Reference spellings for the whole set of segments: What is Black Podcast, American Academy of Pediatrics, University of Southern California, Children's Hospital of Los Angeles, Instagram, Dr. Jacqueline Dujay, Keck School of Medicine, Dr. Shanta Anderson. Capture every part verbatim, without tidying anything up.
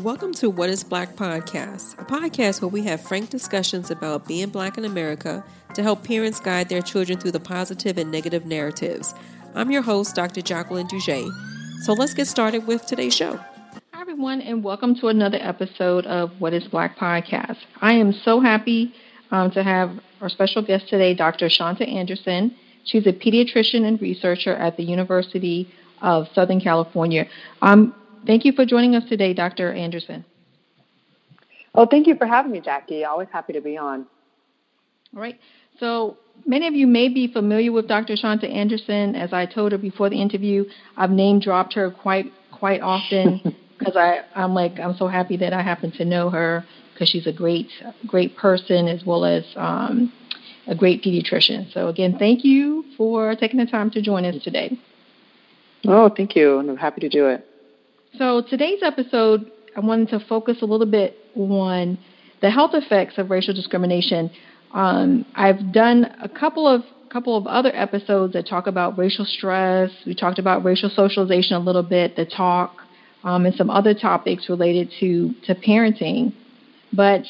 Welcome to What is Black Podcast, a podcast where we have frank discussions about being Black in America to help parents guide their children through the positive and negative narratives. I'm your host, Doctor Jacqueline Dujay. So let's get started with today's show. Hi, everyone, and welcome to another episode of What is Black Podcast. I am so happy um, to have our special guest today, Doctor Shanta Anderson. She's a pediatrician and researcher at the University of Southern California. Um Thank you for joining us today, Doctor Anderson. Well, thank you for having me, Jackie. Always happy to be on. All right. So many of you may be familiar with Doctor Shanta Anderson. As I told her before the interview, I've name-dropped her quite quite often because I'm like, I'm so happy that I happen to know her because she's a great, great person as well as um, a great pediatrician. So, again, thank you for taking the time to join us today. Oh, thank you, and I'm happy to do it. So today's episode, I wanted to focus a little bit on the health effects of racial discrimination. Um, I've done a couple of couple of other episodes that talk about racial stress. We talked about racial socialization a little bit, the talk, um, and some other topics related to, to parenting. But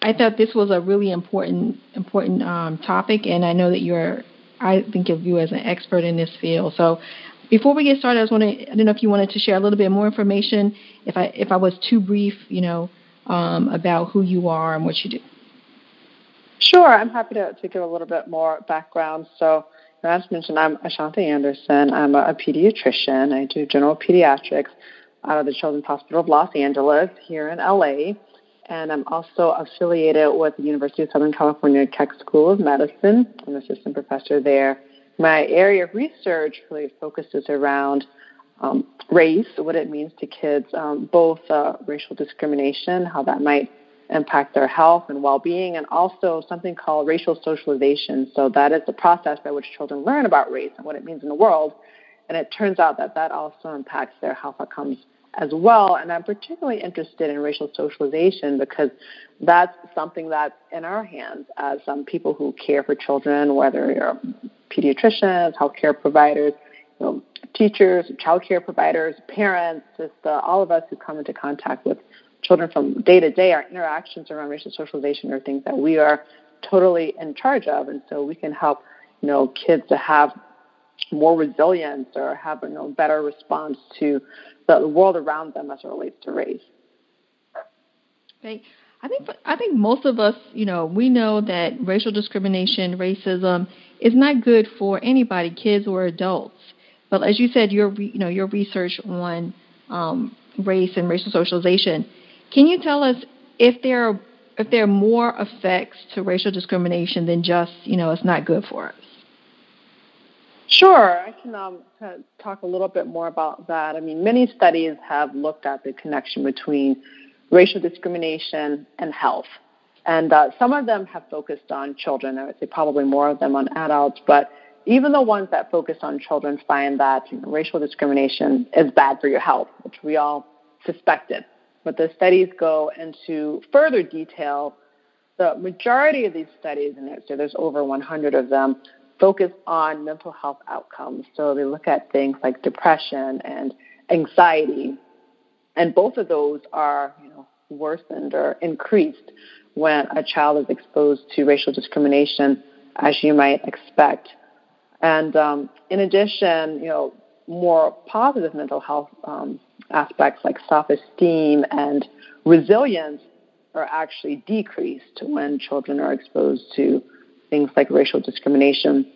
I thought this was a really important important um, topic, and I know that you're, I think of you as an expert in this field. So. Before we get started, I was wondering, I don't know if you wanted to share a little bit more information, if I if I was too brief, you know, um, about who you are and what you do. Sure. I'm happy to, to give a little bit more background. So, as mentioned, I'm Shanta Anderson. I'm a, a pediatrician. I do general pediatrics out of the Children's Hospital of Los Angeles here in L A, and I'm also affiliated with the University of Southern California Keck School of Medicine. I'm an assistant professor there. My area of research really focuses around um, race, what it means to kids, um, both uh, racial discrimination, how that might impact their health and well-being, and also something called racial socialization. So that is the process by which children learn about race and what it means in the world. And it turns out that that also impacts their health outcomes as well. And I'm particularly interested in racial socialization because that's something that's in our hands as um, people who care for children, whether you're pediatricians, healthcare providers, you know, teachers, childcare providers, parents, just uh, all of us who come into contact with children from day to day. Our interactions around racial socialization are things that we are totally in charge of, and so we can help, you know, kids to have more resilience or have a you know, better response to the world around them as it relates to race. Right. I think I think most of us, you know, we know that racial discrimination, racism is not good for anybody, kids or adults. But as you said, your you know your research on um, race and racial socialization. Can you tell us if there are, if there are more effects to racial discrimination than just you know it's not good for us? Sure, I can um, talk a little bit more about that. I mean, many studies have looked at the connection between racial discrimination, and health. And uh, some of them have focused on children. I would say probably more of them on adults. But even the ones that focus on children find that you know, racial discrimination is bad for your health, which we all suspected. But the studies go into further detail. The majority of these studies, and so there's over one hundred of them, focus on mental health outcomes. So they look at things like depression and anxiety. And both of those are, you know, worsened or increased when a child is exposed to racial discrimination, as you might expect. And um, in addition, you know, more positive mental health um, aspects like self-esteem and resilience are actually decreased when children are exposed to things like racial discrimination.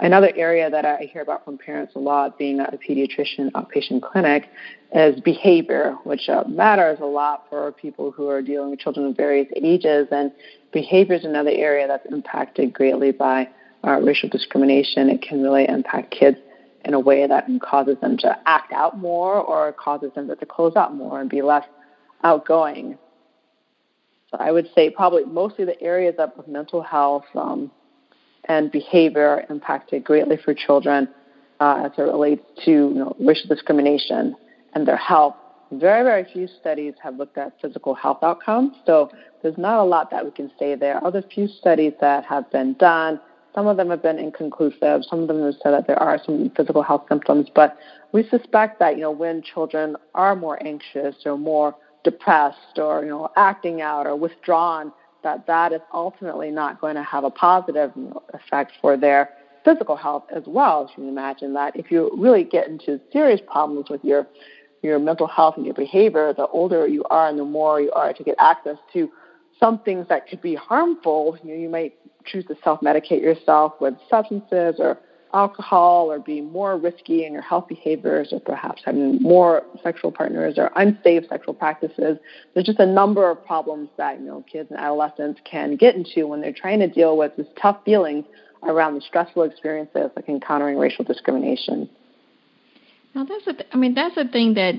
Another area that I hear about from parents a lot, being a pediatrician outpatient clinic, is behavior, which uh, matters a lot for people who are dealing with children of various ages. And behavior is another area that's impacted greatly by uh, racial discrimination. It can really impact kids in a way that causes them to act out more or causes them to close out more and be less outgoing. So I would say probably mostly the areas of, of mental health, um, and behavior impacted greatly for children uh, as it relates to you know, racial discrimination and their health. Very, very few studies have looked at physical health outcomes, so there's not a lot that we can say there. Other few studies that have been done, some of them have been inconclusive. Some of them have said that there are some physical health symptoms, but we suspect that you know when children are more anxious or more depressed or, you know, acting out or withdrawn, that that is ultimately not going to have a positive effect for their physical health as well. As you can imagine that if you really get into serious problems with your your mental health and your behavior, the older you are and the more you are to get access to some things that could be harmful, you know, you might choose to self-medicate yourself with substances or alcohol, or be more risky in your health behaviors, or perhaps having more sexual partners or unsafe sexual practices. There's just a number of problems that, you know, kids and adolescents can get into when they're trying to deal with these tough feelings around the stressful experiences like encountering racial discrimination. Now that's a th- I mean that's a thing that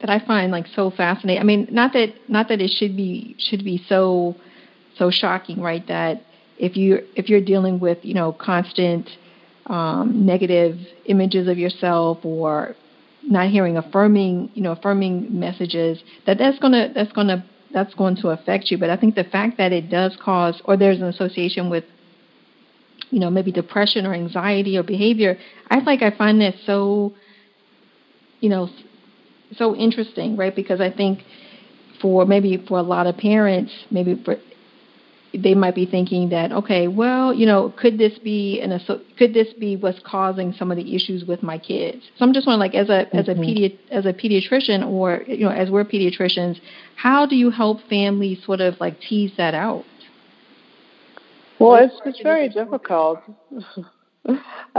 that I find like so fascinating. I mean, not that not that it should be should be so so shocking, right? That if you if you're dealing with, you know, constant Um, negative images of yourself, or not hearing affirming, you know, affirming messages, that that's gonna that's gonna that's going to affect you. But I think the fact that it does cause, or there's an association with, you know, maybe depression or anxiety or behavior, I like I find that so, you know, so interesting, right? Because I think for maybe for a lot of parents, maybe for they might be thinking that, okay, well, you know, could this be an could this be what's causing some of the issues with my kids? So I'm just wondering, like, as a mm-hmm. as a pedi- as a pediatrician, or, you know, as we're pediatricians, how do you help families sort of like tease that out? Well, like, it's it's very difficult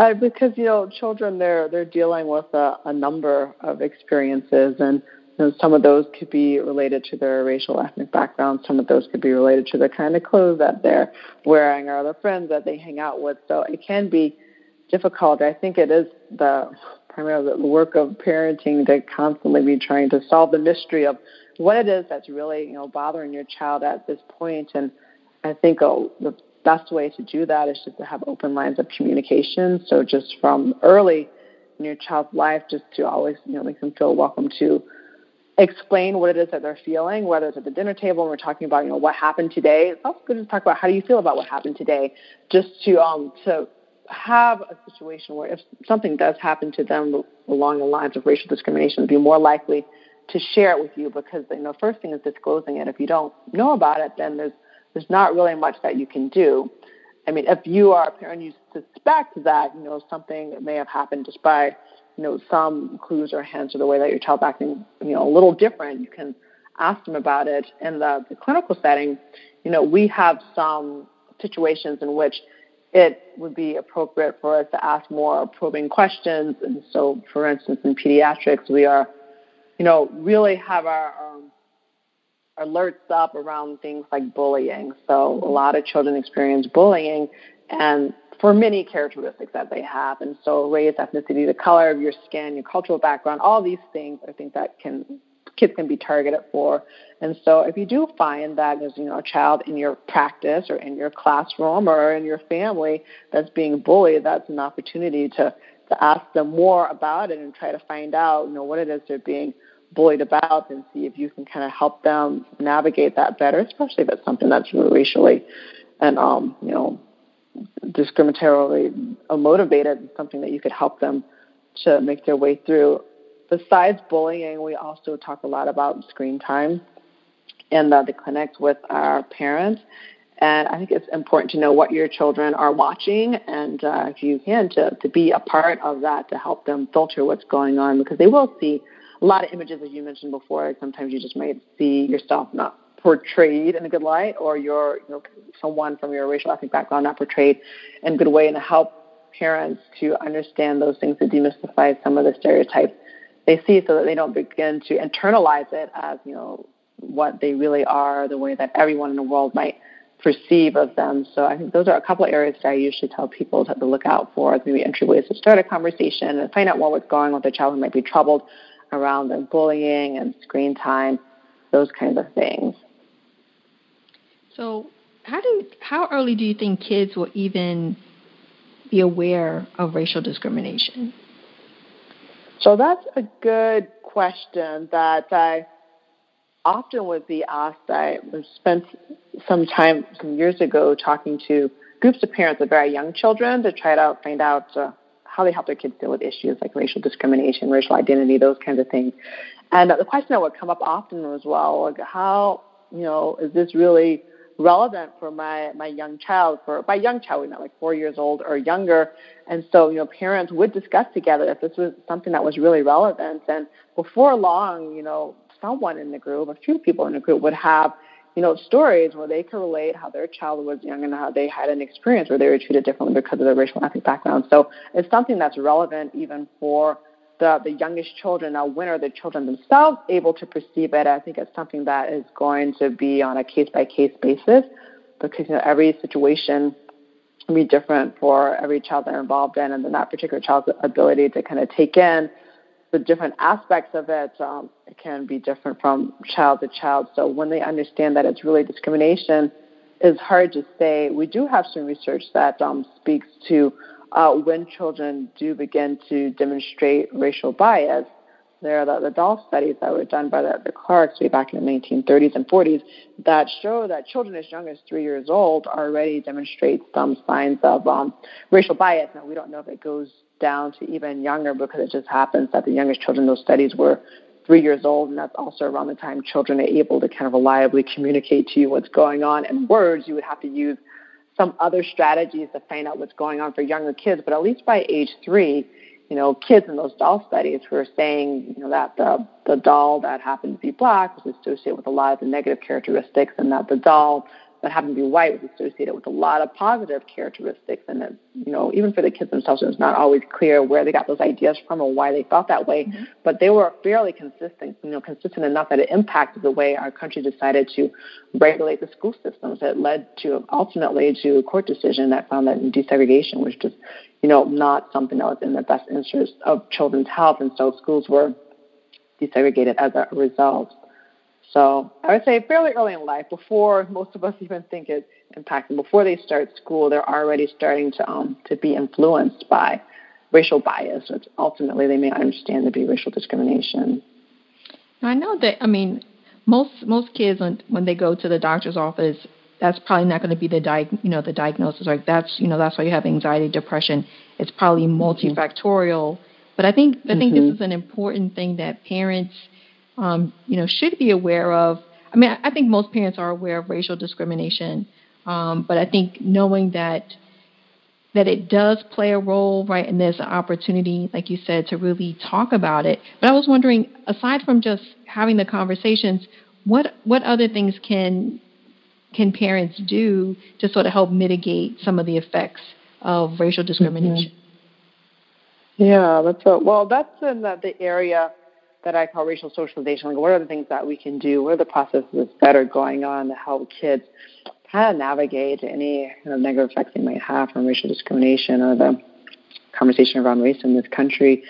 uh, because, you know, children they're they're dealing with a, a number of experiences, and you know, some of those could be related to their racial ethnic background. Some of those could be related to the kind of clothes that they're wearing or the friends that they hang out with. So it can be difficult. I think it is the primarily the work of parenting to constantly be trying to solve the mystery of what it is that's really, you know, bothering your child at this point. And I think oh, the best way to do that is just to have open lines of communication. So just from early in your child's life, just to always, you know, make them feel welcome to explain what it is that they're feeling, whether it's at the dinner table and we're talking about, you know, what happened today. It's also good to talk about how do you feel about what happened today, just to um to have a situation where if something does happen to them along the lines of racial discrimination, be more likely to share it with you, because, you know, first thing is disclosing it. If you don't know about it, then there's there's not really much that you can do. I mean, if you are a parent, you suspect that, you know, something may have happened just by, you know, some clues or hints, or the way that your child's acting, you know, a little different, you can ask them about it. In the, the clinical setting, you know, we have some situations in which it would be appropriate for us to ask more probing questions. And so, for instance, in pediatrics, we are, you know, really have our, our alerts up around things like bullying. So a lot of children experience bullying, and for many characteristics that they have. And so race, ethnicity, the color of your skin, your cultural background, all these things I think that can kids can be targeted for. And so if you do find that there's, you know, a child in your practice or in your classroom or in your family that's being bullied, that's an opportunity to, to ask them more about it and try to find out, you know, what it is they're being bullied about, and see if you can kind of help them navigate that better, especially if it's something that's really racially and, um, you know, discriminatorily motivated, something that you could help them to make their way through. Besides bullying, we also talk a lot about screen time and the, the clinics with our parents. And I think it's important to know what your children are watching, and uh, if you can, to, to be a part of that, to help them filter what's going on, because they will see a lot of images, as you mentioned before. Sometimes you just might see yourself not portrayed in a good light, or your, you know, someone from your racial ethnic background not portrayed in a good way, and to help parents to understand those things, to demystify some of the stereotypes they see, so that they don't begin to internalize it as, you know, what they really are, the way that everyone in the world might perceive of them. So I think those are a couple of areas that I usually tell people to look out for, maybe entryways to start a conversation and find out more what's going on with their child who might be troubled around them, bullying and screen time, those kinds of things. So how do how early do you think kids will even be aware of racial discrimination? So that's a good question that I often would be asked. I spent some time some years ago talking to groups of parents of very young children to try to find out uh, how they help their kids deal with issues like racial discrimination, racial identity, those kinds of things. And the question that would come up often was, well, like, how, you know, is this really relevant for my, my young child? For by young child, we meant like four years old or younger. And so, you know, parents would discuss together if this was something that was really relevant. And before long, you know, someone in the group, a few people in the group would have, you know, stories where they could relate how their child was young and how they had an experience where they were treated differently because of their racial and ethnic background. So it's something that's relevant even for the, the youngest children. Now, when are the children themselves able to perceive it? I think it's something that is going to be on a case-by-case basis, because, you know, every situation can be different for every child they're involved in, and then that particular child's ability to kind of take in the different aspects of it, um, it can be different from child to child. So when they understand that it's really discrimination, it's hard to say. We do have some research that um, speaks to uh, when children do begin to demonstrate racial bias. There are the, the doll studies that were done by the, the Clarks way back in the nineteen thirties and forties that show that children as young as three years old already demonstrate some signs of um, racial bias. Now, we don't know if it goes down to even younger, because it just happens that the youngest children in those studies were three years old, and that's also around the time children are able to kind of reliably communicate to you what's going on in words. You would have to use some other strategies to find out what's going on for younger kids, but at least by age three, you know, kids in those doll studies were saying, you know, that the, the doll that happened to be black was associated with a lot of the negative characteristics, and that the doll that happened to be white was associated with a lot of positive characteristics. And that, you know, even for the kids themselves, it was not always clear where they got those ideas from or why they felt that way. Mm-hmm. But they were fairly consistent, you know, consistent enough that it impacted the way our country decided to regulate the school systems. It led to ultimately to a court decision that found that desegregation was just, you know, not something that was in the best interest of children's health. And so schools were desegregated as a result. So I would say fairly early in life, before most of us even think it's impacting, before they start school, they're already starting to um, to be influenced by racial bias, which ultimately they may understand to be racial discrimination. I know that, I mean, most most kids, when, when they go to the doctor's office, that's probably not going to be the di- you know the diagnosis. Like that's you know that's why you have anxiety, depression. It's probably multifactorial. But I think I think mm-hmm. this is an important thing that parents Um, you know, should be aware of. I mean, I think most parents are aware of racial discrimination, um, but I think knowing that that it does play a role, right, and there's an opportunity, like you said, to really talk about it. But I was wondering, aside from just having the conversations, what what other things can can parents do to sort of help mitigate some of the effects of racial discrimination? Mm-hmm. Yeah, that's a, well, that's in the, the area that I call racial socialization. Like, what are the things that we can do? What are the processes that are going on to help kids kind of navigate any kind of negative effects they might have from racial discrimination or the conversation around race in this country?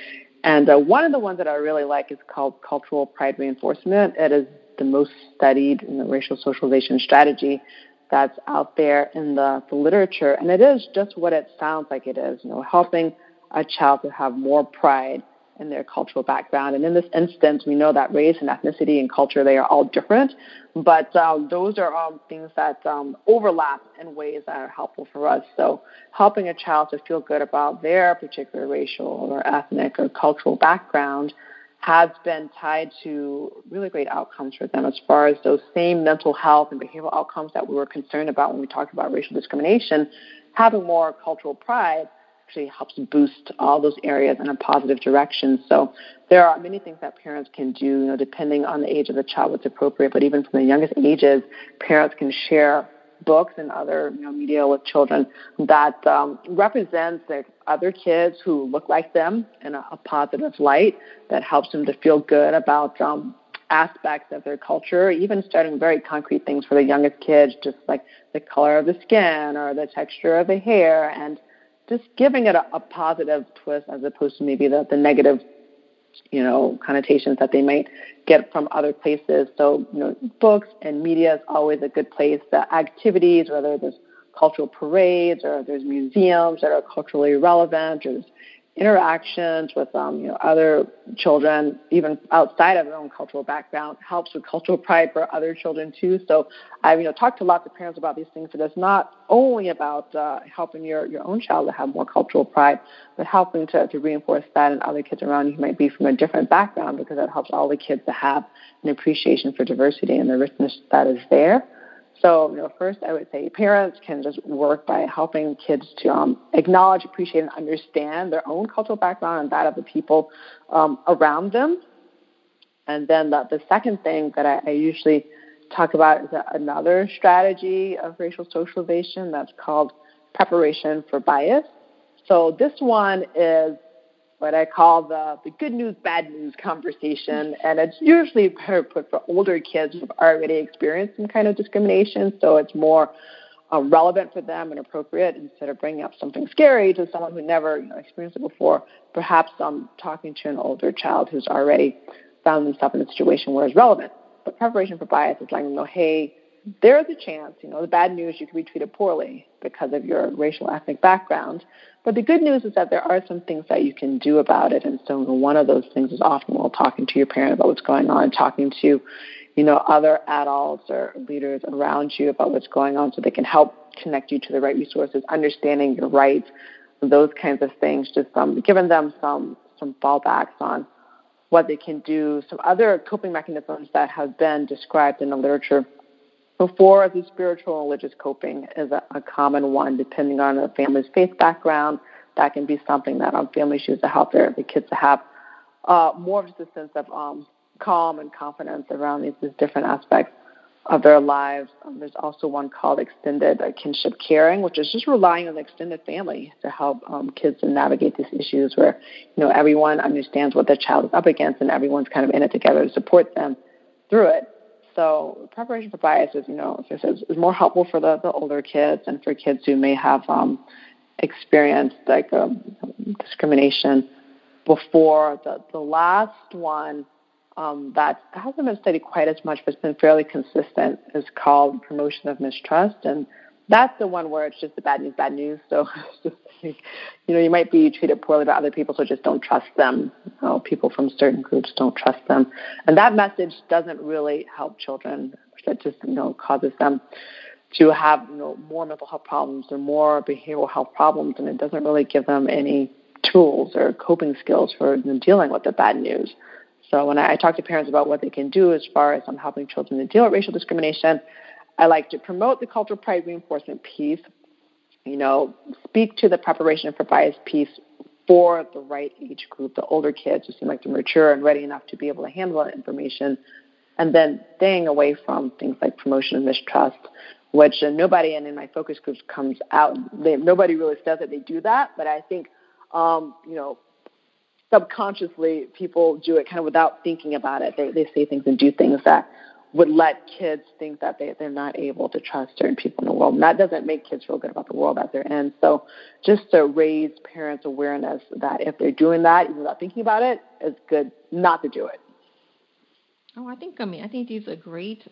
And uh, one of the ones that I really like is called cultural pride reinforcement. It is the most studied in the racial socialization strategy that's out there in the, the literature. And it is just what it sounds like it is, you know, helping a child to have more pride in their cultural background. And in this instance, we know that race and ethnicity and culture, they are all different, but um, those are all things that um, overlap in ways that are helpful for us. So helping a child to feel good about their particular racial or ethnic or cultural background has been tied to really great outcomes for them as far as those same mental health and behavioral outcomes that we were concerned about when we talked about racial discrimination. Having more cultural pride actually helps boost all those areas in a positive direction. So there are many things that parents can do, you know, depending on the age of the child, what's appropriate. But even from the youngest ages, parents can share books and other, you know, media with children that um, represents like, other kids who look like them in a, a positive light, that helps them to feel good about um, aspects of their culture, even starting very concrete things for the youngest kids, just like the color of the skin or the texture of the hair, and just giving it a, a positive twist as opposed to maybe the, the negative, you know, connotations that they might get from other places. So, you know, books and media is always a good place. The activities, whether there's cultural parades or there's museums that are culturally relevant, or there's interactions with um, you know, other children, even outside of their own cultural background, helps with cultural pride for other children too. So I've you know talked to lots of parents about these things. That it's not only about uh, helping your, your own child to have more cultural pride, but helping to, to reinforce that in other kids around you who might be from a different background, because that helps all the kids to have an appreciation for diversity and the richness that is there. So, you know, first I would say parents can just work by helping kids to um, acknowledge, appreciate, and understand their own cultural background and that of the people um, around them. And then the, the second thing that I, I usually talk about is another strategy of racial socialization that's called preparation for bias. So this one is what I call the, the good news, bad news conversation. And it's usually better put for older kids who've already experienced some kind of discrimination. So it's more uh, relevant for them and appropriate, instead of bringing up something scary to someone who never you know, experienced it before. Perhaps um, talking to an older child who's already found themselves in a situation where it's relevant. But preparation for bias is letting them know, hey, there's a chance, you know, the bad news, you could be treated poorly because of your racial ethnic background. But the good news is that there are some things that you can do about it. And so one of those things is often while talking to your parent about what's going on, talking to, you know, other adults or leaders around you about what's going on so they can help connect you to the right resources, understanding your rights, those kinds of things, just um, giving them some, some fallbacks on what they can do. Some other coping mechanisms that have been described in the literature before, the spiritual and religious coping is a, a common one, depending on the family's faith background. That can be something that um, families use to help their the kids to have uh, more of just a sense of um, calm and confidence around these, these different aspects of their lives. Um, there's also one called extended uh, kinship caring, which is just relying on the extended family to help um, kids to navigate these issues where, you know, everyone understands what their child is up against and everyone's kind of in it together to support them through it. So preparation for bias is, you know, as I said, is more helpful for the, the older kids and for kids who may have um, experienced like um, discrimination before. The, the last one um, that hasn't been studied quite as much, but it's been fairly consistent, is called promotion of mistrust. And that's the one where it's just the bad news, bad news. So, you know, you might be treated poorly by other people, so just don't trust them. You know, people from certain groups, don't trust them. And that message doesn't really help children. That just, you know, causes them to have, you know, more mental health problems or more behavioral health problems, and it doesn't really give them any tools or coping skills for dealing with the bad news. So when I talk to parents about what they can do as far as I'm helping children to deal with racial discrimination, I like to promote the cultural pride reinforcement piece, you know, speak to the preparation for bias piece for the right age group, the older kids who seem like they're mature and ready enough to be able to handle that information, and then staying away from things like promotion of mistrust, which nobody in, in my focus groups comes out. They, nobody really says that they do that, but I think, um, you know, subconsciously people do it kind of without thinking about it. They, they say things and do things that would let kids think that they, they're not able to trust certain people in the world. And that doesn't make kids feel good about the world that they're in. So just to raise parents' awareness that if they're doing that, even without thinking about it, it's good not to do it. Oh, I think, I mean, I think these are great,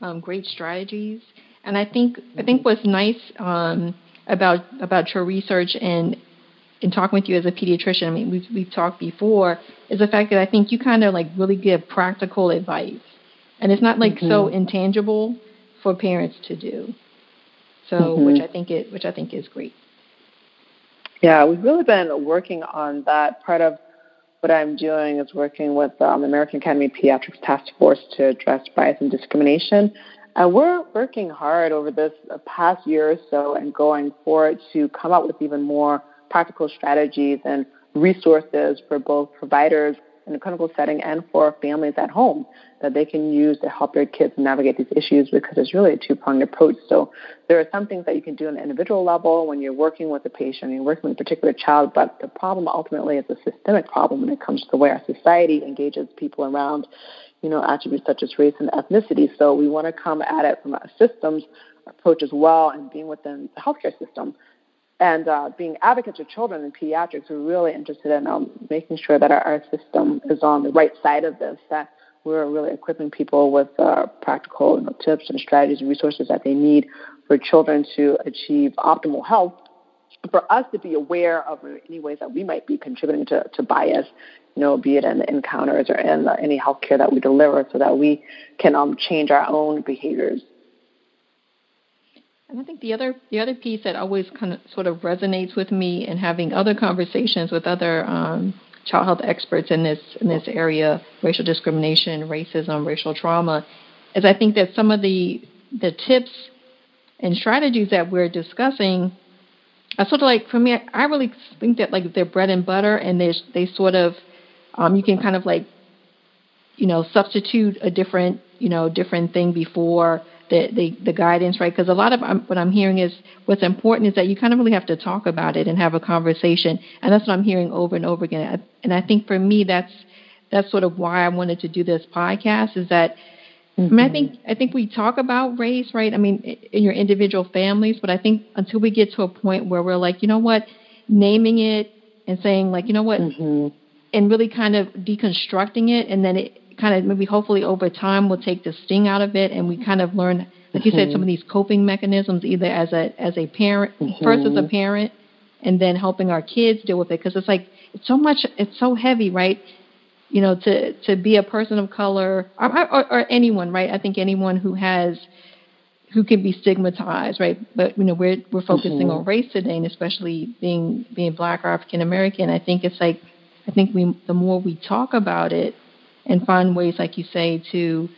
um, great strategies. And I think, I think what's nice um, about about your research and and talking with you as a pediatrician, I mean, we've, we've talked before, is the fact that I think you kind of like really give practical advice. And it's not like mm-hmm. so intangible for parents to do, so mm-hmm. which I think it, which I think is great. Yeah, we've really been working on that. Part of what I'm doing is working with um, the American Academy of Pediatrics Task Force to address bias and discrimination, and we're working hard over this past year or so and going forward to come up with even more practical strategies and resources for both providers in the clinical setting and for families at home that they can use to help their kids navigate these issues, because it's really a two-pronged approach. So there are some things that you can do on an individual level when you're working with a patient, you're working with a particular child, but the problem ultimately is a systemic problem when it comes to the way our society engages people around, you know, attributes such as race and ethnicity. So we want to come at it from a systems approach as well, and being within the healthcare system. And uh, being advocates of children in pediatrics, we're really interested in um, making sure that our, our system is on the right side of this, that we're really equipping people with uh, practical you know, tips and strategies and resources that they need for children to achieve optimal health for us to be aware of any ways that we might be contributing to, to bias, you know, be it in the encounters or in the, any healthcare that we deliver, so that we can um, change our own behaviors. And I think the other the other piece that always kind of sort of resonates with me in having other conversations with other um, child health experts in this in this area, racial discrimination, racism, racial trauma, is I think that some of the the tips and strategies that we're discussing are sort of like, for me, I really think that like they're bread and butter, and they they sort of um, you can kind of like, you know, substitute a different you know different thing before. The, the, the guidance, right? Because a lot of what I'm hearing is what's important is that you kind of really have to talk about it and have a conversation, and that's what I'm hearing over and over again. And I think for me, that's that's sort of why I wanted to do this podcast. Is that mm-hmm. I mean, I think I think we talk about race, right? I mean, in your individual families, but I think until we get to a point where we're like, you know what, naming it and saying like, you know what, mm-hmm. and really kind of deconstructing it, and then it. Kind of maybe hopefully over time we'll take the sting out of it, and we kind of learn, like you mm-hmm. said, some of these coping mechanisms, either as a as a parent, mm-hmm. first as a parent, and then helping our kids deal with it, because it's like it's so much, it's so heavy, right? You know, to to be a person of color or, or, or anyone, right? I think anyone who has who can be stigmatized, right? But you know, we're we're focusing mm-hmm. on race today, and especially being being Black or African American. I think it's like I think we the more we talk about it. And find ways, like you say, to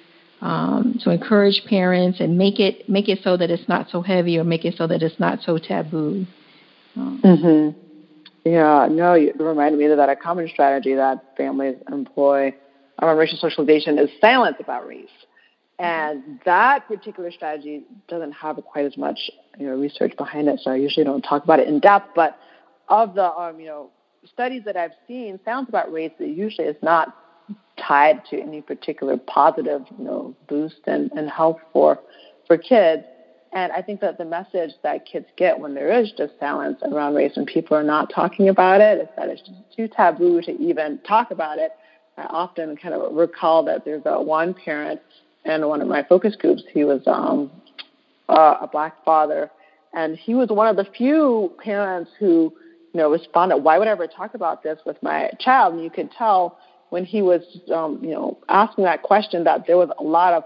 um, to encourage parents and make it make it so that it's not so heavy, or make it so that it's not so taboo. Um, mm-hmm. Yeah, no, you reminded me of that. A common strategy that families employ around racial socialization is silence about race, and that particular strategy doesn't have quite as much you know research behind it. So I usually don't talk about it in depth. But of the um, you know studies that I've seen, silence about race it usually is not tied to any particular positive, you know, boost and, and help for for kids. And I think that the message that kids get when there is just silence around race and people are not talking about it is that it's just too taboo to even talk about it. I often kind of recall that there's a one parent in one of my focus groups. He was um, uh, a Black father, and he was one of the few parents who, you know, responded, "Why would I ever talk about this with my child?" And you could tell when he was, um, you know, asking that question, that there was a lot of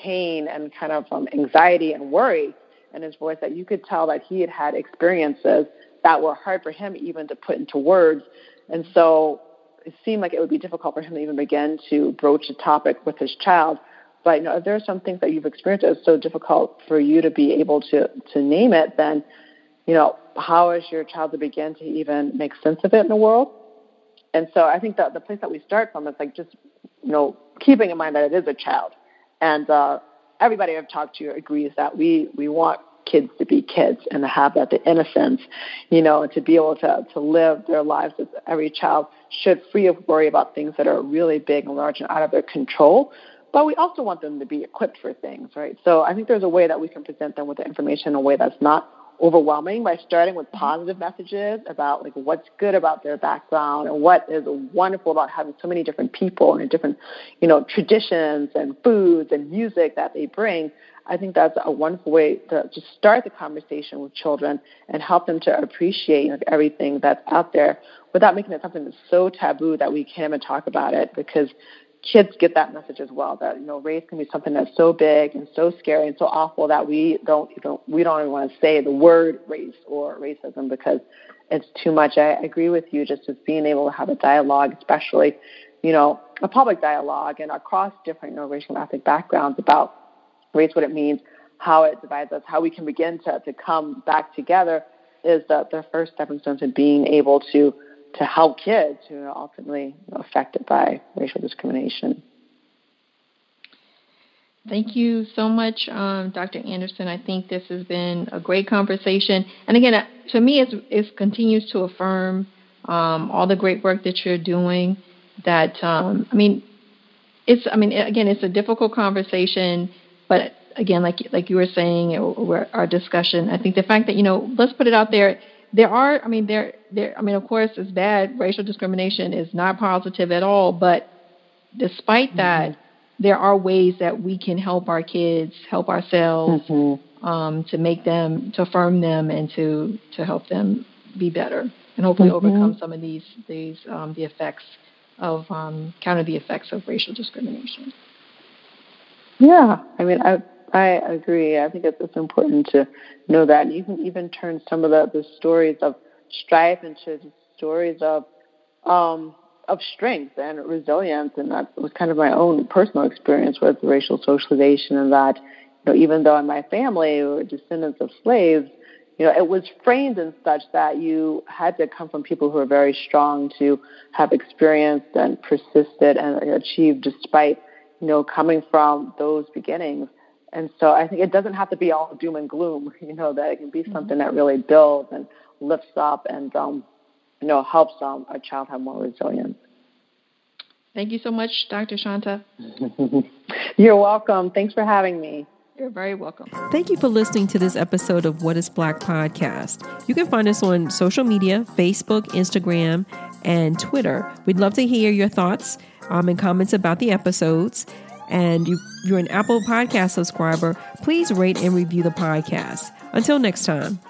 pain and kind of um, anxiety and worry in his voice, that you could tell that he had had experiences that were hard for him even to put into words. And so it seemed like it would be difficult for him to even begin to broach the topic with his child. But, you know, if there are some things that you've experienced that is so difficult for you to be able to, to name it, then, you know, how is your child to begin to even make sense of it in the world? And so I think that the place that we start from is like just, you know, keeping in mind that it is a child. And uh, everybody I've talked to agrees that we, we want kids to be kids and to have that the innocence, you know, and to be able to, to live their lives as every child should, free of worry about things that are really big and large and out of their control. But we also want them to be equipped for things, right? So I think there's a way that we can present them with the information in a way that's not overwhelming, by starting with positive messages about like what's good about their background and what is wonderful about having so many different people and different, you know, traditions and foods and music that they bring. I think that's a wonderful way to just start the conversation with children and help them to appreciate, you know, everything that's out there without making it something that's so taboo that we can't even talk about it, because kids get that message as well, that, you know, race can be something that's so big and so scary and so awful that we don't even, we don't even want to say the word race or racism because it's too much. I agree with you, just as being able to have a dialogue, especially, you know, a public dialogue and across different, you know, racial and ethnic backgrounds about race, what it means, how it divides us, how we can begin to, to come back together is the, the first stepping stone to being able to to help kids who are ultimately affected by racial discrimination. Thank you so much, um, Doctor Anderson. I think this has been a great conversation. And again, to me, it's, it continues to affirm um, all the great work that you're doing. That, um, I mean, it's, I mean, again, it's a difficult conversation, but again, like, like you were saying, or our discussion, I think the fact that, you know, let's put it out there. There are, I mean, there, there. I mean, of course, it's bad. Racial discrimination is not positive at all. But despite that, mm-hmm. there are ways that we can help our kids, help ourselves, mm-hmm. um, to make them, to affirm them, and to to help them be better and hopefully mm-hmm. overcome some of these these um, the effects of um, counter the effects of racial discrimination. Yeah, I mean, I I agree. I think it's, it's important to know that, and you can even turn some of the, the stories of strife into stories of um, of strength and resilience, and that was kind of my own personal experience with racial socialization, and that, you know, even though in my family we were descendants of slaves, you know, it was framed in such that you had to come from people who were very strong to have experienced and persisted and achieved despite, you know, coming from those beginnings. And so I think it doesn't have to be all doom and gloom, you know, that it can be mm-hmm. something that really builds and lifts up and, um, you know, helps um, a child have more resilience. Thank you so much, Doctor Shanta. You're welcome. Thanks for having me. You're very welcome. Thank you for listening to this episode of What is Black Podcast. You can find us on social media, Facebook, Instagram, and Twitter. We'd love to hear your thoughts um, and comments about the episodes. And you, you're an Apple Podcast subscriber, please rate and review the podcast. Until next time.